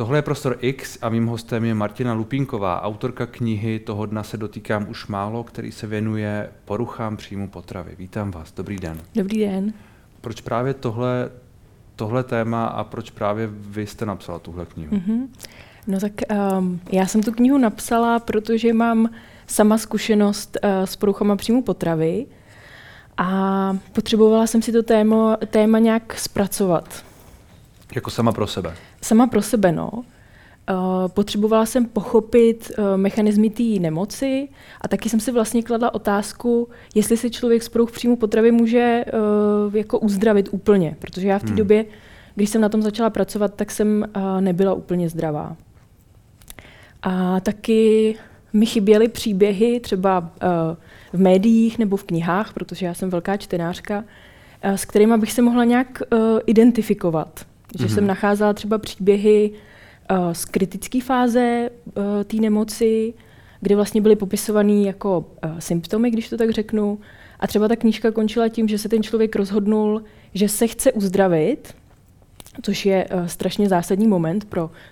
Tohle je Prostor X a mým hostem je Martina Lupínková, autorka knihy Toho dna se dotýkám už málo, který se věnuje poruchám příjmu potravy. Vítám vás, dobrý den. Dobrý den. Proč právě tohle téma a proč právě vy jste napsala tuhle knihu? Mm-hmm. No tak já jsem tu knihu napsala, protože mám sama zkušenost s poruchama příjmu potravy a potřebovala jsem si to téma nějak zpracovat. Jako sama pro sebe? Sama pro sebe, no. Potřebovala jsem pochopit mechanismy té nemoci a taky jsem si vlastně kladla otázku, jestli se člověk z poruch příjmu potravy může jako uzdravit úplně, protože já v té době, když jsem na tom začala pracovat, tak jsem nebyla úplně zdravá. A taky mi chyběly příběhy třeba v médiích nebo v knihách, protože já jsem velká čtenářka, s kterými bych se mohla nějak identifikovat. Že jsem nacházela třeba příběhy z kritické fáze té nemoci, kde vlastně byly popisované jako symptomy, když to tak řeknu. A třeba ta knížka končila tím, že se ten člověk rozhodnul, že se chce uzdravit, což je strašně zásadní moment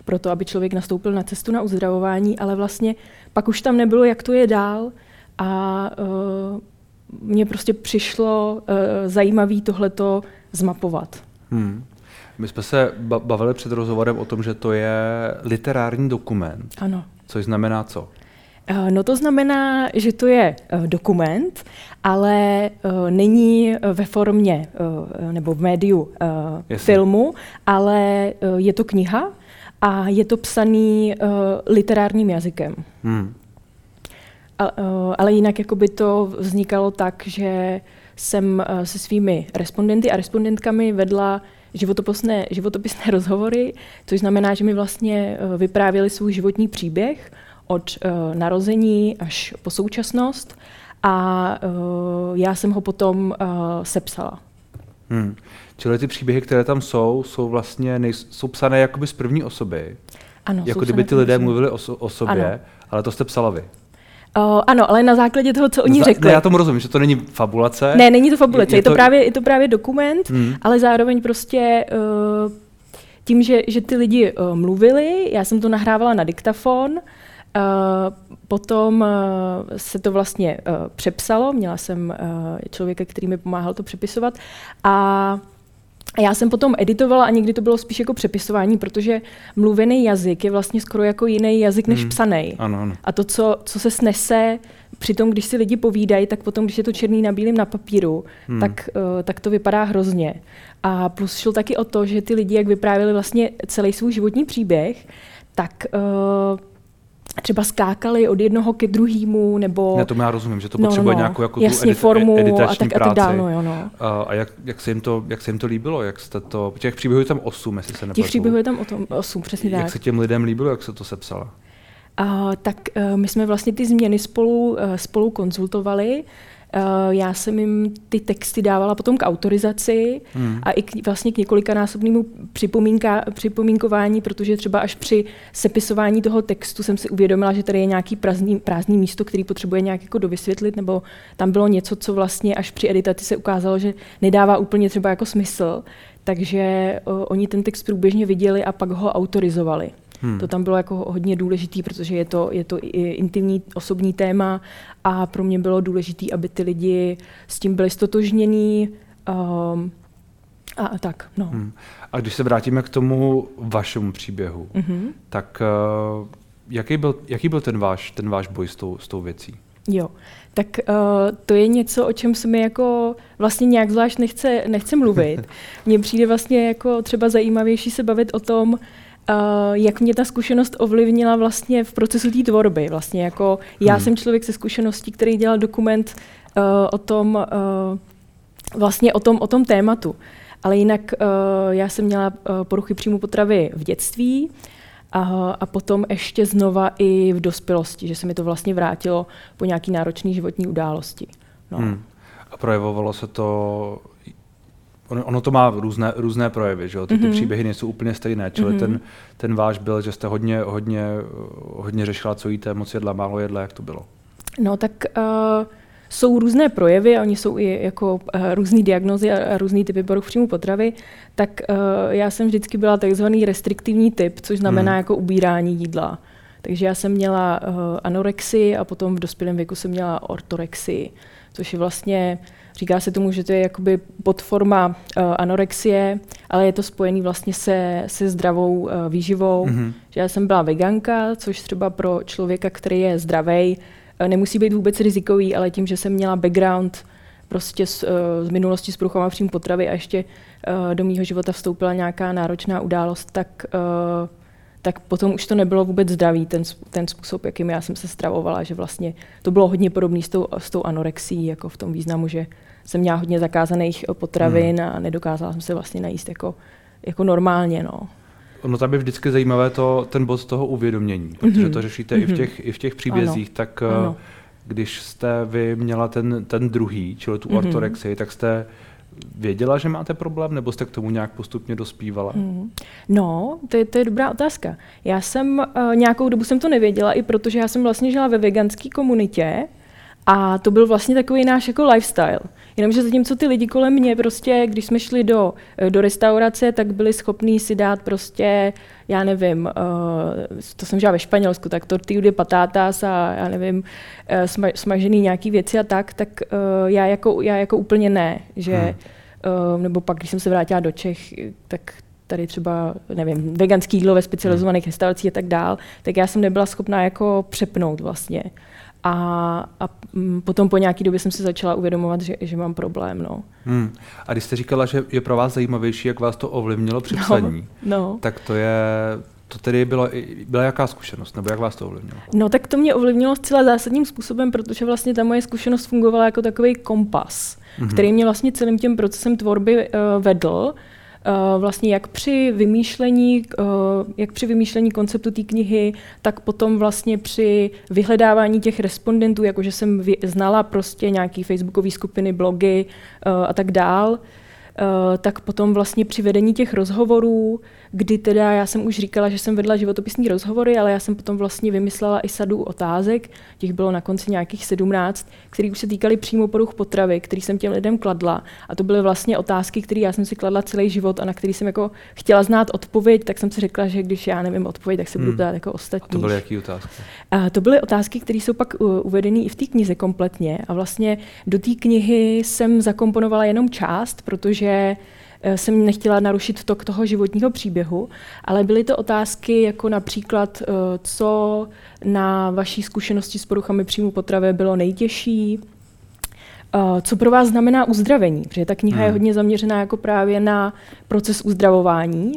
pro to, aby člověk nastoupil na cestu na uzdravování, ale vlastně pak už tam nebylo, jak to je dál. A mně prostě přišlo zajímavé tohleto zmapovat. My jsme se bavili před rozhovorem o tom, že to je literární dokument. Ano. Což znamená co? No to znamená, že to je dokument, ale není ve formě nebo v médiu filmu, ale je to kniha a je to psaný literárním jazykem. Ale jinak jakoby to vznikalo tak, že jsem se svými respondenty a respondentkami vedla životopisné rozhovory, což znamená, že mi vlastně vyprávěli svůj životní příběh od narození až po současnost a já jsem ho potom sepsala. Čili ty příběhy, které tam jsou vlastně jsou psané jakoby z první osoby. Ano, jako kdyby ty lidé mluvili o sobě, ano. Ale to jste psala vy. Ano, ale na základě toho, co oni řekli. Ne, já tomu rozumím, že to není fabulace. Ne, není to fabulace, je to právě dokument, ale zároveň prostě tím, že ty lidi mluvili, já jsem to nahrávala na diktafon, potom se to vlastně přepsalo, měla jsem člověka, který mi pomáhal to přepisovat a já jsem potom editovala a někdy to bylo spíš jako přepisování, protože mluvený jazyk je vlastně skoro jako jiný jazyk než psaný. Ano. A to, co se snese při tom, když si lidi povídají, tak potom, když je to černý na bílém na papíru, tak to vypadá hrozně. A plus šlo taky o to, že ty lidi, jak vyprávěli vlastně celý svůj životní příběh, tak třeba skákali od jednoho ke druhému, nebo... Ne, tomu já rozumím, že to potřebuje nějakou jako jasně, formu editační a tak dále. A jak se jim to líbilo? Jak jste to... Těch příběhů je tam 8, jestli se nepletu. Těch příběhů je tam 8, přesně tak. Jak se těm lidem líbilo, jak se to sepsala? My jsme vlastně ty změny spolu konzultovali. Já jsem jim ty texty dávala potom k autorizaci a i vlastně k několikanásobnému připomínkování, protože třeba až při sepisování toho textu jsem si uvědomila, že tady je nějaký prázdný místo, který potřebuje nějak jako dovysvětlit, nebo tam bylo něco, co vlastně až při editaci se ukázalo, že nedává úplně třeba jako smysl. Takže oni ten text průběžně viděli a pak ho autorizovali. To tam bylo jako hodně důležitý, protože je to intimní osobní téma a pro mě bylo důležitý, aby ty lidi s tím byli stotožnění a tak. No. A když se vrátíme k tomu vašemu příběhu, tak jaký byl ten váš boj s tou věcí? Jo, tak to je něco, o čem se mi jako vlastně nějak zvlášť nechce mluvit. Mně přijde vlastně jako třeba zajímavější se bavit o tom, jak mě ta zkušenost ovlivnila vlastně v procesu té tvorby. Vlastně jako já jsem člověk se zkušeností, který dělal dokument o tom tématu. Ale jinak já jsem měla poruchy příjmu potravy v dětství a potom ještě znova i v dospělosti, že se mi to vlastně vrátilo po nějaký náročné životní události. No. A projevovalo se to... Ono to má různé projevy, že jo? Ty příběhy nejsou úplně stejné, čili ten váš byl, že jste hodně řešila, co jíte, moc jedla, málo jedla, jak to bylo? No tak jsou různé projevy, a oni jsou i jako různé diagnózy a různý typy poruch příjmu potravy, tak já jsem vždycky byla takzvaný restriktivní typ, což znamená jako ubírání jídla. Takže já jsem měla anorexii a potom v dospělém věku jsem měla ortorexii, což je vlastně, říká se tomu, že to je jakoby podforma anorexie, ale je to spojený vlastně se zdravou výživou. Mm-hmm. Že já jsem byla veganka, což třeba pro člověka, který je zdravej, nemusí být vůbec rizikový, ale tím, že jsem měla background prostě z minulosti s poruchama příjmu potravy a ještě do mýho života vstoupila nějaká náročná událost, tak potom už to nebylo vůbec zdravý, ten způsob, jakým já jsem se stravovala, že vlastně to bylo hodně podobné s tou anorexií, jako v tom významu, že jsem měla hodně zakázaných potravin a nedokázala jsem se vlastně najíst jako normálně. No. No tam je vždycky zajímavé ten bod toho uvědomění, protože to řešíte i v těch příbězích, ano. Tak ano. Když jste vy měla ten druhý, čili tu ortorexii, tak jste věděla, že máte problém, nebo jste k tomu nějak postupně dospívala? No, to je dobrá otázka. Já jsem nějakou dobu jsem to nevěděla, i protože já jsem vlastně žila ve veganské komunitě a to byl vlastně takový náš jako lifestyle. Jenomže zatímco ty lidi kolem mě prostě, když jsme šli do restaurace, tak byli schopní si dát prostě, já nevím, to jsem žila ve Španělsku, tak tortillu de patatas a já nevím, smažený nějaký věci a tak já jako úplně ne, že nebo pak, když jsem se vrátila do Čech, tak tady třeba, nevím, veganský jídlo ve specializovaných restauracích a tak dál, tak já jsem nebyla schopná jako přepnout vlastně. A potom po nějaké době jsem si začala uvědomovat, že mám problém. No. A když jste říkala, že je pro vás zajímavější, jak vás to ovlivnilo při psaní, tak to tedy byla jaká zkušenost, nebo jak vás to ovlivnilo? No tak to mě ovlivnilo zcela zásadním způsobem, protože vlastně ta moje zkušenost fungovala jako takový kompas, který mě vlastně celým tím procesem tvorby vedl. Vlastně jak při vymýšlení konceptu té knihy, tak potom vlastně při vyhledávání těch respondentů, jakože jsem znala prostě nějaký facebookové skupiny, blogy a tak dál, tak potom vlastně při vedení těch rozhovorů, kdy teda já jsem už říkala, že jsem vedla životopisní rozhovory, ale já jsem potom vlastně vymyslela i sadu otázek, těch bylo na konci nějakých 17, které už se týkaly přímo poruch potravy, které jsem těm lidem kladla. A to byly vlastně otázky, které já jsem si kladla celý život a na které jsem jako chtěla znát odpověď, tak jsem si řekla, že když já nevím odpověď, tak se budu ptát jako ostatní. To byly jaký otázky? To byly otázky, které jsou pak uvedeny i v té knize kompletně. A vlastně do té knihy jsem zakomponovala jenom část, protože jsem nechtěla narušit tok toho životního příběhu, ale byly to otázky jako například, co na vaší zkušenosti s poruchami příjmu potravy bylo nejtěžší, co pro vás znamená uzdravení, protože ta kniha je hodně zaměřená jako právě na proces uzdravování,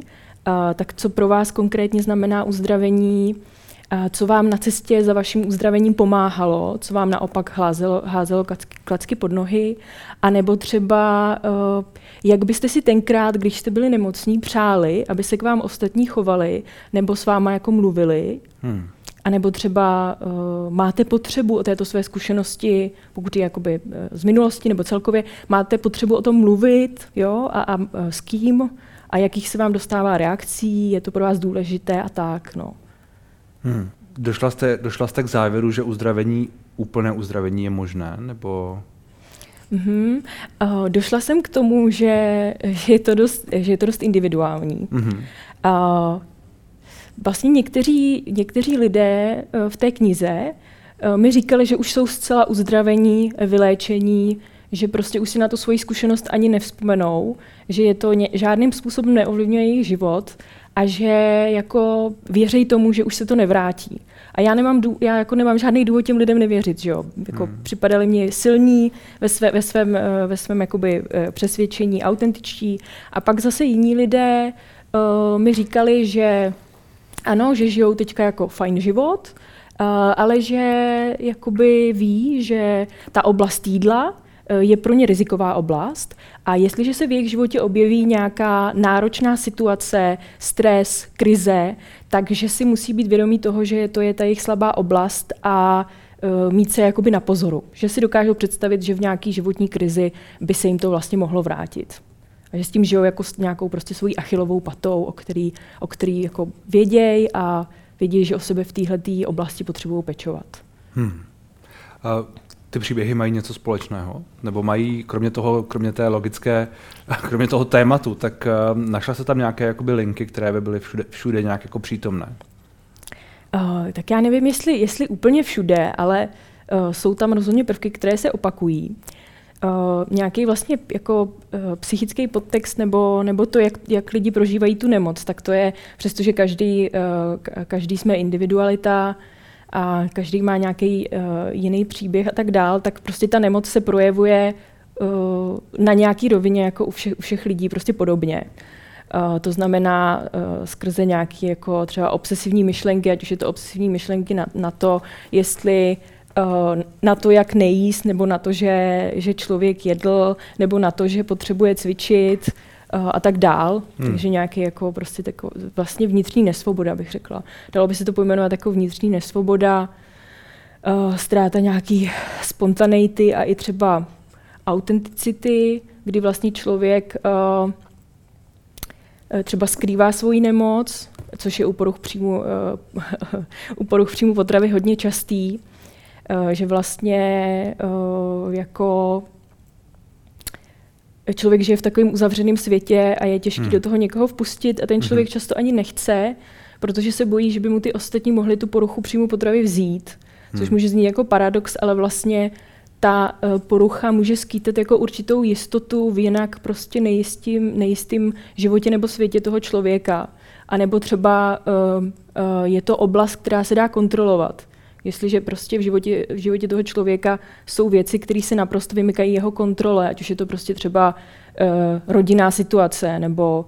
tak co pro vás konkrétně znamená uzdravení, co vám na cestě za vaším uzdravením pomáhalo, co vám naopak házelo klacky pod nohy, anebo třeba, jak byste si tenkrát, když jste byli nemocní, přáli, aby se k vám ostatní chovali, nebo s váma jako mluvili, anebo třeba máte potřebu o této své zkušenosti, pokud je jakoby z minulosti nebo celkově, máte potřebu o tom mluvit, jo, a s kým, a jakých se vám dostává reakcí, je to pro vás důležité a tak, no. Došla jste k závěru, že úplné uzdravení je možné, nebo? Došla jsem k tomu, že je to dost individuální. Vlastně někteří lidé v té knize mi říkali, že už jsou zcela uzdravení, vyléčení, že prostě už si na tu svoji zkušenost ani nevzpomenou, že je to žádným způsobem neovlivňuje jejich život a že jako věří tomu, že už se to nevrátí. A já nemám žádný důvod těm lidem nevěřit, že jo. Jako připadali mě silní ve svém jakoby přesvědčení, autentičtí. A pak zase jiní lidé mi říkali, že ano, že žijou teďka jako fajn život, ale že jakoby ví, že ta oblast jídla je pro ně riziková oblast a jestliže se v jejich životě objeví nějaká náročná situace, stres, krize, takže si musí být vědomí toho, že to je ta jejich slabá oblast a mít se jakoby na pozoru. Že si dokážou představit, že v nějaké životní krizi by se jim to vlastně mohlo vrátit. A že s tím žijou jako s nějakou prostě svojí achilovou patou, o který jako vědějí a vědějí, že o sebe v této oblasti potřebují pečovat. ty příběhy mají něco společného? Nebo mají, kromě toho tématu, tak našla se tam nějaké jakoby linky, které by byly všude nějak jako přítomné? Tak já nevím, jestli úplně všude, ale jsou tam rozhodně prvky, které se opakují. Nějaký vlastně jako psychický podtext nebo to, jak lidi prožívají tu nemoc, tak to je, přestože každý jsme individualita a každý má nějaký jiný příběh a tak dál, tak prostě ta nemoc se projevuje na nějaký rovině jako u všech lidí prostě podobně. To znamená skrze nějaké jako třeba obsesivní myšlenky, ať už je to obsesivní myšlenky na to, jestli na to, jak nejíst, nebo na to, že člověk jedl, nebo na to, že potřebuje cvičit a tak dál. Takže nějaký jako prostě vlastně vnitřní nesvoboda, bych řekla. Dalo by se to pojmenovat jako vnitřní nesvoboda, ztráta nějaký spontaneity a i třeba autenticity, kdy vlastně člověk třeba skrývá svoji nemoc, což je u poruch příjmu potravy hodně častý. Že vlastně jako člověk žije v takovém uzavřeném světě a je těžký do toho někoho vpustit a ten člověk často ani nechce, protože se bojí, že by mu ty ostatní mohli tu poruchu příjmu potravy vzít, což může znít jako paradox, ale vlastně ta porucha může skýtat jako určitou jistotu v jinak prostě nejistým životě nebo světě toho člověka. A nebo třeba je to oblast, která se dá kontrolovat. Jestliže prostě v životě toho člověka jsou věci, které se naprosto vymykají jeho kontrole, ať už je to prostě třeba rodinná situace, nebo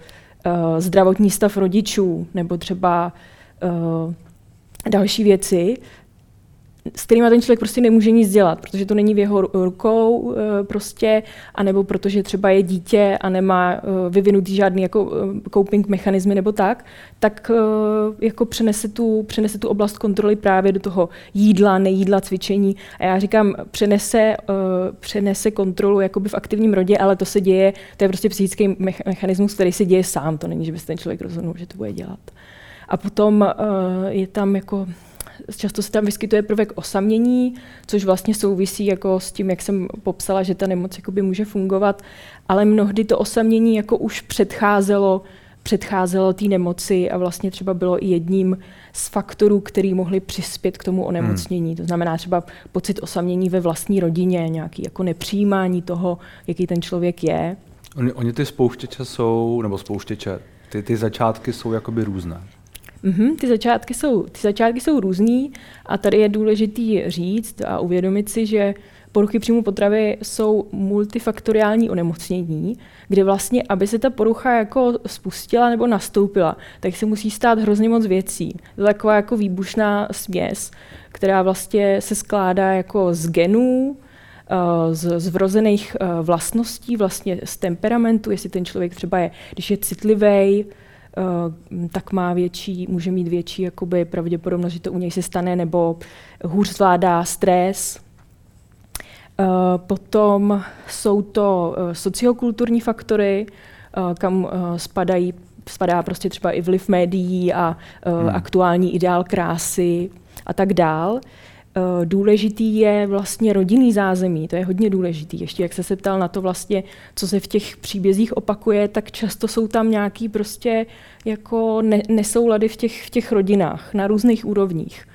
zdravotní stav rodičů, nebo třeba další věci, s kterýma ten člověk prostě nemůže nic dělat, protože to není v jeho rukou prostě, anebo protože třeba je dítě a nemá vyvinutý žádný jako coping mechanismy nebo tak jako přenese tu oblast kontroly právě do toho jídla, nejídla, cvičení. A já říkám, přenese kontrolu jakoby v aktivním rodě, ale to se děje, to je prostě psychický mechanismus, který se děje sám, to není, že by se ten člověk rozhodnul, že to bude dělat. A potom je tam jako často se tam vyskytuje prvek osamění, což vlastně souvisí jako s tím, jak jsem popsala, že ta nemoc jakoby může fungovat, ale mnohdy to osamění jako už předcházelo té nemoci a vlastně třeba bylo i jedním z faktorů, který mohli přispět k tomu onemocnění. To znamená třeba pocit osamění ve vlastní rodině, nějaký jako nepřijímání toho, jaký ten člověk je. Oni ty spouštěče jsou, nebo spouštěče, ty začátky jsou jakoby různé. Ty začátky jsou různý a tady je důležitý říct a uvědomit si, že poruchy příjmu potravy jsou multifaktoriální onemocnění, kde vlastně, aby se ta porucha jako spustila nebo nastoupila, tak se musí stát hrozně moc věcí. To je taková jako výbušná směs, která vlastně se skládá jako z genů, z vrozených vlastností, vlastně z temperamentu, jestli ten člověk třeba je, když je citlivý, tak může mít větší jakoby pravděpodobnost, že to u něj se stane, nebo hůř zvládá stres. Potom jsou to sociokulturní faktory, kam spadá prostě třeba i vliv médií a aktuální ideál krásy a tak dál. Důležitý je vlastně rodinný zázemí, to je hodně důležitý. Ještě jak se ptal na to vlastně, co se v těch příbězích opakuje, tak často jsou tam nějaký prostě jako nesoulady v těch rodinách na různých úrovních.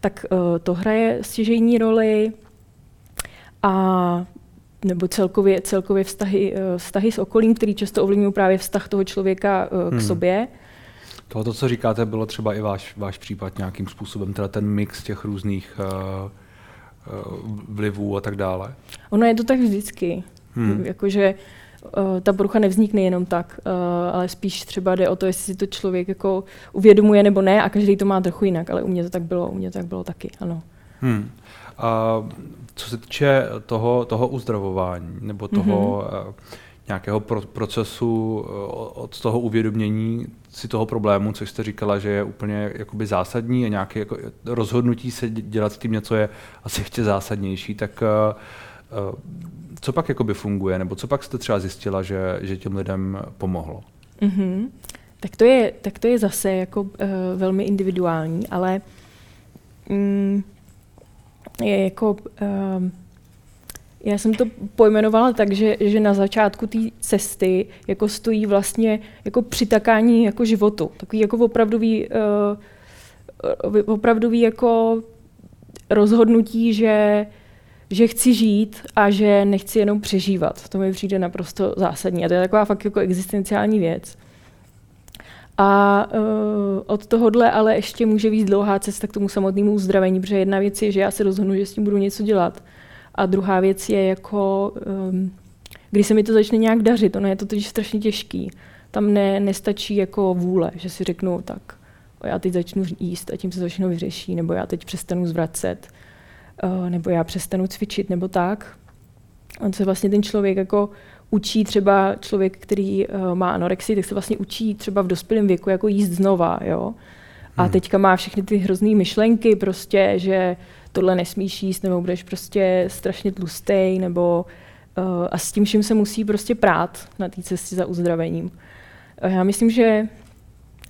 Tak to hraje stěžejní roli a nebo celkově vztahy s okolím, který často ovlivňují právě vztah toho člověka k sobě. To, co říkáte, bylo třeba i váš případ nějakým způsobem, teda ten mix těch různých vlivů a tak dále? Ono je to tak vždycky. Jakože ta porucha nevznikne jenom tak, ale spíš třeba jde o to, jestli si to člověk jako uvědomuje nebo ne a každý to má trochu jinak, ale u mě to tak bylo taky, ano. A co se týče toho uzdravování nebo toho nějakého procesu od toho uvědomění si toho problému, což jste říkala, že je úplně jakoby zásadní a nějaké jako rozhodnutí se dělat s tím něco je asi ještě zásadnější, tak co pak jakoby funguje, nebo co pak jste třeba zjistila, že těm lidem pomohlo? Tak to je zase jako velmi individuální, ale je jako Já jsem to pojmenovala tak, že na začátku té cesty jako stojí vlastně jako přitakání jako životu. Takový jako opravdový jako rozhodnutí, že chci žít a že nechci jenom přežívat. To mi přijde naprosto zásadní. A to je taková fakt jako existenciální věc. A od tohohle ale ještě může být dlouhá cesta k tomu samotnému uzdravení, protože jedna věc je, že já se rozhodnu, že s tím budu něco dělat. A druhá věc je, jako, když se mi to začne nějak dařit, ono je to totiž strašně těžký. Tam nestačí jako vůle, že si řeknu, tak já teď začnu jíst a tím se to všechno vyřeší, nebo já teď přestanu zvracet, nebo já přestanu cvičit, nebo tak. On se vlastně ten člověk jako učí, třeba člověk, který má anorexii, tak se vlastně učí třeba v dospělém věku jako jíst znova, jo. A teďka má všechny ty hrozný myšlenky prostě, že tohle nesmíš jíst, nebo budeš prostě strašně tlustej, nebo a s tím vším se musí prostě prát na té cestě za uzdravením. Já myslím, že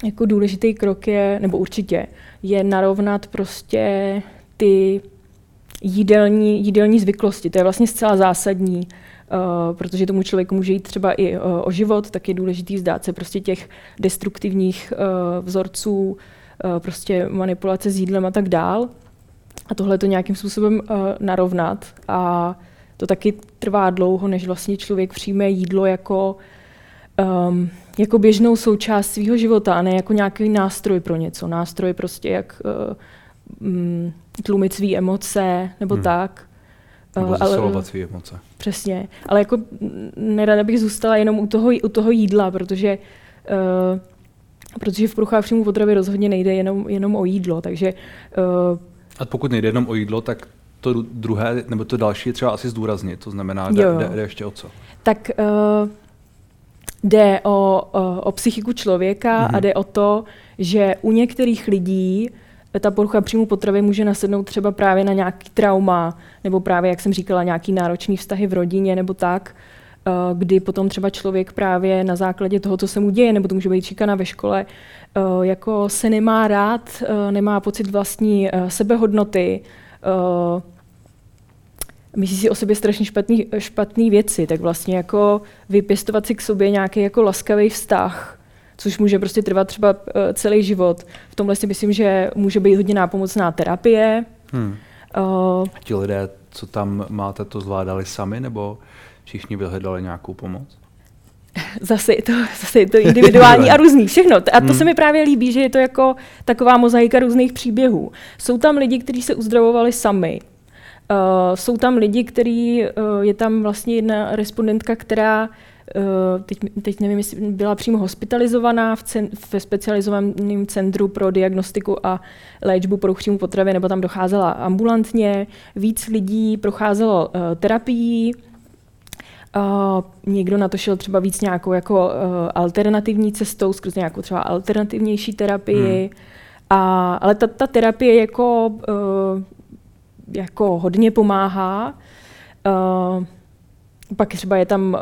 jako důležitý krok je, nebo určitě, je narovnat prostě ty jídelní zvyklosti. To je vlastně zcela zásadní, protože tomu člověku může jít třeba i o život, tak je důležitý vzdát se prostě těch destruktivních vzorců, prostě manipulace s jídlem a tak dál. A tohle to nějakým způsobem narovnat. A to taky trvá dlouho, než vlastně člověk přijme jídlo jako běžnou součást svého života, a ne jako nějaký nástroj pro něco. Nástroj prostě, jak tlumit svý emoce, nebo tak. Nebo zasolovat svý emoce. Přesně. Ale jako nerada bych zůstala jenom u toho jídla, protože v Průchávřímu potravě rozhodně nejde jenom o jídlo. Takže, a pokud nejde jenom o jídlo, tak to druhé, nebo to další je třeba asi zdůraznit. To znamená, jde ještě o co? Tak jde o psychiku člověka a jde o to, že u některých lidí ta porucha příjmu potravy může nasednout třeba právě na nějaký trauma, nebo právě, jak jsem říkala, nějaký náročný vztahy v rodině, nebo tak, kdy potom třeba člověk právě na základě toho, co se mu děje, nebo to může být šikana ve škole, jako se nemá rád, nemá pocit vlastní sebehodnoty, myslí si o sobě strašně špatný věci, tak vlastně jako vypěstovat si k sobě nějaký jako laskavý vztah, což může prostě trvat třeba celý život. V tomhle si myslím, že může být hodně nápomocná terapie. A ti lidé, co tam máte, to zvládali sami, nebo všichni vyhledali nějakou pomoc? Zase je to individuální a různý, všechno. A to se mi právě líbí, že je to jako taková mozaika různých příběhů. Jsou tam lidi, kteří se uzdravovali sami. Jsou tam lidi, je tam vlastně jedna respondentka, která teď nevím, jestli byla přímo hospitalizovaná ve specializovaném centru pro diagnostiku a léčbu poruch příjmu potravy, nebo tam docházela ambulantně. Víc lidí procházelo terapii. Někdo na to šel třeba víc nějakou jako alternativní cestou, skrz nějakou třeba alternativnější terapii. Ale ta terapie jako hodně pomáhá. Pak třeba je tam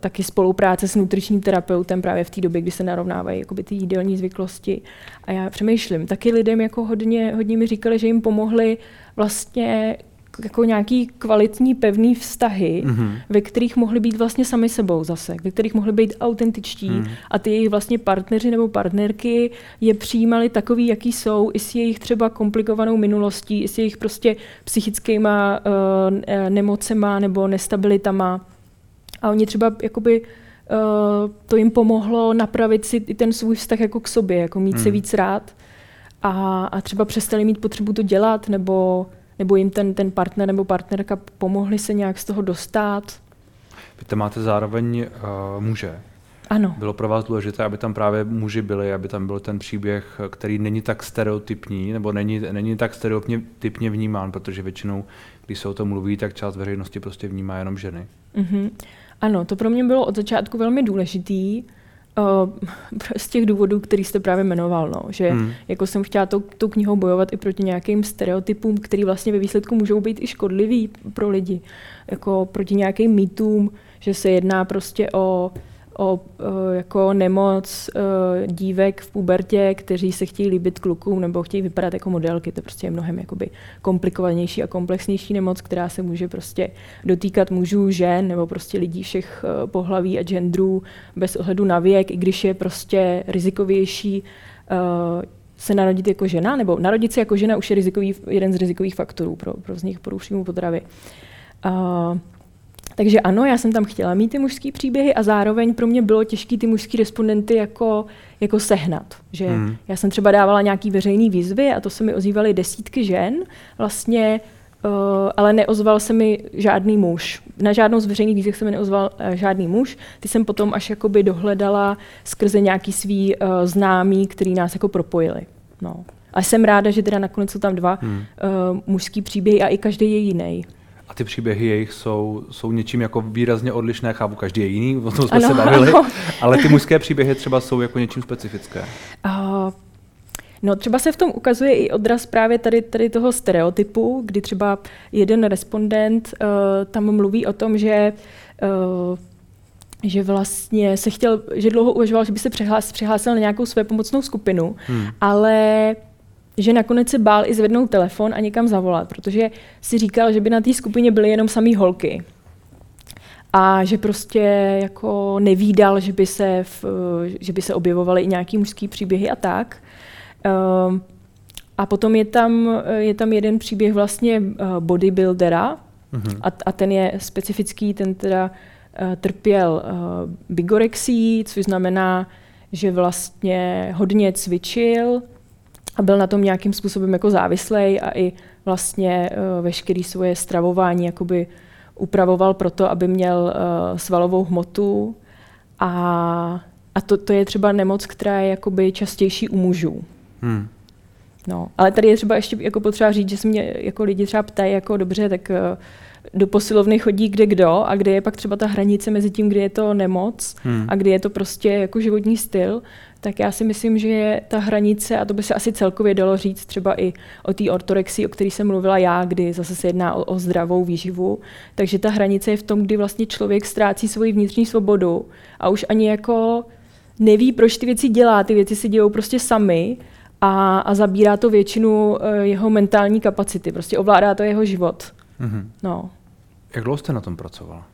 taky spolupráce s nutričním terapeutem právě v té době, kdy se narovnávají jakoby ty jídelní zvyklosti. A já přemýšlím, taky lidem jako hodně mi říkali, že jim pomohly vlastně jako nějaký kvalitní, pevný vztahy, ve kterých mohli být vlastně sami sebou zase, ve kterých mohli být autentičtí a ty jejich vlastně partneři nebo partnerky je přijímali takový, jaký jsou, i s jejich třeba komplikovanou minulostí, i s jejich prostě psychickýma nemocema nebo nestabilitama. A oni třeba jakoby to jim pomohlo napravit si i ten svůj vztah jako k sobě, jako mít se víc rád a třeba přestali mít potřebu to dělat, nebo jim ten partner nebo partnerka pomohli se nějak z toho dostat. Vy tam máte zároveň muže. Ano. Bylo pro vás důležité, aby tam právě muži byli, aby tam byl ten příběh, který není tak stereotypní, nebo není tak stereotypně vnímán, protože většinou, když se o tom mluví, tak část veřejnosti prostě vnímá jenom ženy. Ano, to pro mě bylo od začátku velmi důležitý, z těch důvodů, který jste právě jmenoval, že jako jsem chtěla tou knihou bojovat i proti nějakým stereotypům, který vlastně ve výsledku můžou být i škodlivý pro lidi, jako proti nějakým mýtům, že se jedná prostě o o jako nemoc dívek v pubertě, kteří se chtějí líbit klukům nebo chtějí vypadat jako modelky. To prostě je mnohem jakoby komplikovanější a komplexnější nemoc, která se může prostě dotýkat mužů, žen nebo prostě lidí všech pohlaví a genderů bez ohledu na věk, i když je prostě rizikovější se narodit jako žena, nebo narodit se jako žena už je jeden z rizikových faktorů pro vznik porušení potravy. Takže ano, já jsem tam chtěla mít ty mužský příběhy a zároveň pro mě bylo těžké ty mužský respondenty jako sehnat. Že já jsem třeba dávala nějaký veřejný výzvy a to se mi ozývaly desítky žen, vlastně, ale neozval se mi žádný muž. Na žádnou z veřejných výzev se mi neozval žádný muž. Ty jsem potom až jakoby dohledala skrze nějaký svý známý, který nás jako propojili. No. A jsem ráda, že teda nakonec jsou tam dva mužský příběhy a i každý je jiný. A ty příběhy jejich jsou něčím jako výrazně odlišné, chápu, každý je jiný, o tom jsme se bavili, ale ty mužské příběhy třeba jsou jako něčím specifické. No, třeba se v tom ukazuje i odraz právě tady toho stereotypu, kdy třeba jeden respondent tam mluví o tom, že vlastně že dlouho uvažoval, že by se přihlásil na nějakou svépomocnou skupinu, ale že nakonec se bál i zvednout telefon a někam zavolat, protože si říkal, že by na té skupině byly jenom samý holky. A že prostě jako nevídal, že by se objevovaly i nějaký mužský příběhy a tak. A potom je tam jeden příběh vlastně bodybuildera a ten je specifický, ten teda trpěl bigorexií, což znamená, že vlastně hodně cvičil a byl na tom nějakým způsobem jako závislej a i vlastně veškerý svoje stravování jakoby upravoval proto, aby měl svalovou hmotu a to je třeba nemoc, která je jakoby častější u mužů. No, ale tady je třeba ještě jako potřeba říct, že se mě jako lidi třeba ptají jako dobře, tak do posilovny chodí kde kdo a kde je pak třeba ta hranice mezi tím, kde je to nemoc a kde je to prostě jako životní styl, tak já si myslím, že je ta hranice, a to by se asi celkově dalo říct třeba i o té ortorexii, o které jsem mluvila já, kdy zase se jedná o zdravou výživu, takže ta hranice je v tom, kdy vlastně člověk ztrácí svoji vnitřní svobodu a už ani jako neví, proč ty věci dělá, ty věci se dějou prostě sami. A zabírá to většinu jeho mentální kapacity, prostě ovládá to jeho život. No. Jak dlouho jste na tom pracovala?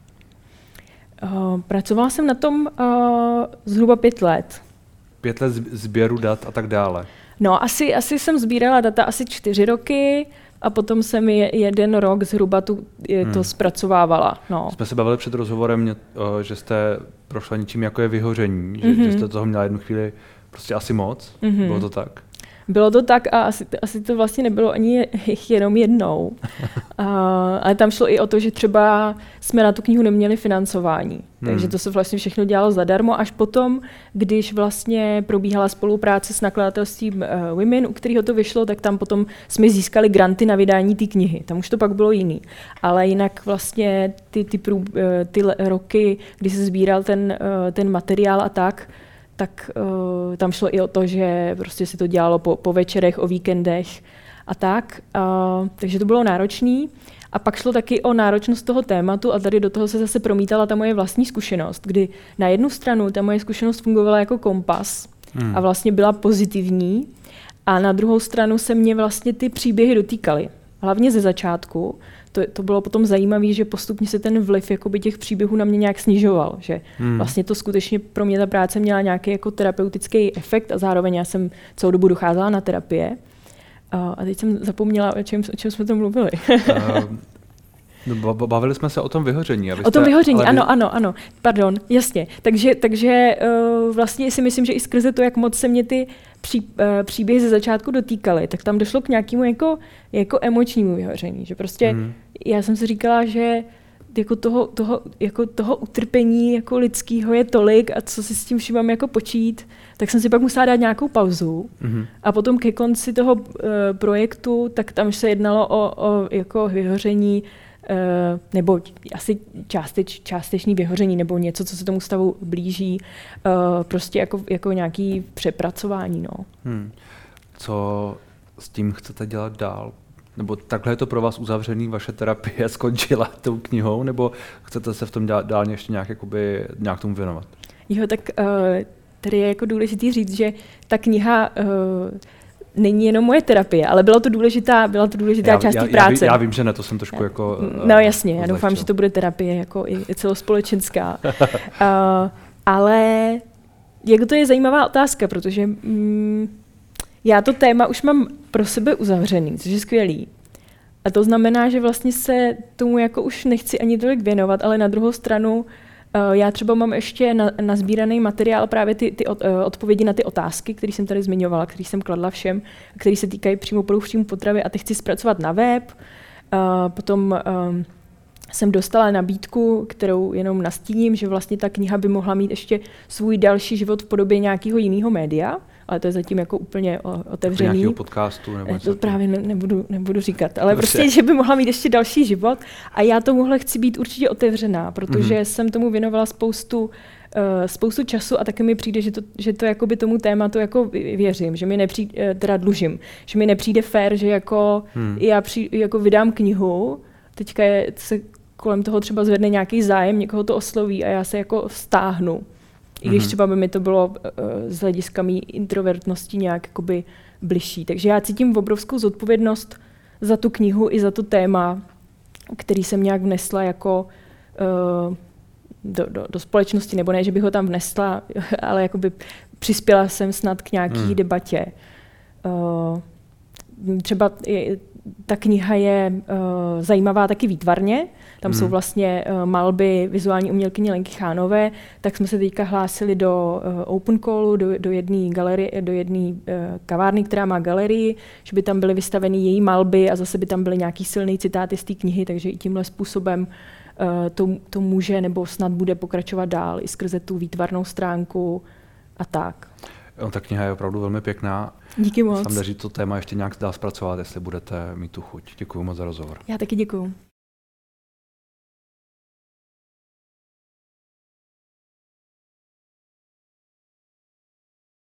Pracovala jsem na tom zhruba 5 let. 5 let sběru dat a tak dále? No, asi jsem sbírala data asi 4 roky a potom jsem 1 rok zhruba to zpracovávala. No. Jsme se bavili před rozhovorem, že jste prošla něčím, jako je vyhoření, že jste toho měla jednu chvíli prostě asi moc, bylo to tak? Bylo to tak a asi to vlastně nebylo ani jenom jednou. Ale tam šlo i o to, že třeba jsme na tu knihu neměli financování. Takže to se vlastně všechno dělalo zadarmo, až potom, když vlastně probíhala spolupráce s nakladatelstvím Women, u kterého to vyšlo, tak tam potom jsme získali granty na vydání té knihy. Tam už to pak bylo jiný. Ale jinak vlastně ty roky, kdy se sbíral ten materiál a tak tam šlo i o to, že prostě se to dělalo po večerech, o víkendech a tak. Takže to bylo náročný. A pak šlo taky o náročnost toho tématu a tady do toho se zase promítala ta moje vlastní zkušenost, kdy na jednu stranu ta moje zkušenost fungovala jako kompas a vlastně byla pozitivní a na druhou stranu se mě vlastně ty příběhy dotýkaly. Hlavně ze začátku. To bylo potom zajímavé, že postupně se ten vliv jakoby těch příběhů na mě nějak snižoval. Že vlastně to skutečně pro mě ta práce měla nějaký jako terapeutický efekt a zároveň já jsem celou dobu docházela na terapie. A teď jsem zapomněla, o čem jsme to mluvili. Bavili jsme se o tom vyhoření. O tom vyhoření, ano. Pardon, jasně. Takže vlastně si myslím, že i skrze to, jak moc se mě ty příběhy ze začátku dotýkaly, tak tam došlo k nějakému jako emočnímu vyhoření. Že prostě já jsem si říkala, že jako toho utrpení jako lidského je tolik a co si s tím vším mám jako počít, tak jsem si pak musela dát nějakou pauzu. A potom ke konci toho projektu, tak tam se jednalo o jako vyhoření, nebo asi částečný vyhoření, nebo něco, co se tomu stavu blíží, prostě jako nějaké přepracování. No. Co s tím chcete dělat dál? Nebo takhle je to pro vás uzavřený, vaše terapie skončila tou knihou, nebo chcete se v tom dál ještě nějak tomu věnovat? Jo, tak tady je jako důležitý říct, že ta kniha není jenom moje terapie, ale byla to důležitá část té práce. Já vím, že ne, to jsem trošku jako... No jasně, já doufám, že to bude terapie jako i celospolečenská. Ale jako to je zajímavá otázka, protože já to téma už mám pro sebe uzavřený, což je skvělý. A to znamená, že vlastně se tomu jako už nechci ani tolik věnovat, ale na druhou stranu já třeba mám ještě nazbíraný materiál právě ty odpovědi na ty otázky, které jsem tady zmiňovala, které jsem kladla všem, které se týkají přímo produktu potravy a ty chci zpracovat na web. Potom jsem dostala nabídku, kterou jenom nastíním, že vlastně ta kniha by mohla mít ještě svůj další život v podobě nějakého jiného média, ale to je zatím jako úplně otevřený. Nějakého podcastu? Nebo to právě nebudu říkat, ale prostě, že by mohla mít ještě další život a já tomuhle chci být určitě otevřená, protože jsem tomu věnovala spoustu času a taky mi přijde, že to jakoby tomu tématu jako věřím, že mi nepřijde, teda dlužím, že mi nepřijde fér, že jako já jako vydám knihu, teďka se kolem toho třeba zvedne nějaký zájem, někoho to osloví a já se jako stáhnu. I když třeba by mi to bylo z hlediska mý introvertnosti nějak jakoby bližší. Takže já cítím obrovskou zodpovědnost za tu knihu i za to téma, který jsem nějak vnesla jako do společnosti, nebo ne, že bych ho tam vnesla, ale jakoby přispěla jsem snad k nějaký debatě. Třeba ta kniha je zajímavá taky výtvarně. Tam jsou vlastně malby vizuální umělkyně Lenky Chánové. Tak jsme se teďka hlásili do open callu, do jedné kavárny, která má galerii, že by tam byly vystaveny její malby a zase by tam byly nějaký silný citáty z té knihy, takže i tímhle způsobem to může nebo snad bude pokračovat dál i skrze tu výtvarnou stránku a tak. Ta kniha je opravdu velmi pěkná. Díky moc. Sam daří to téma ještě nějak dál zpracovat, jestli budete mít tu chuť. Děkuji moc za rozhovor. Já taky děkuji.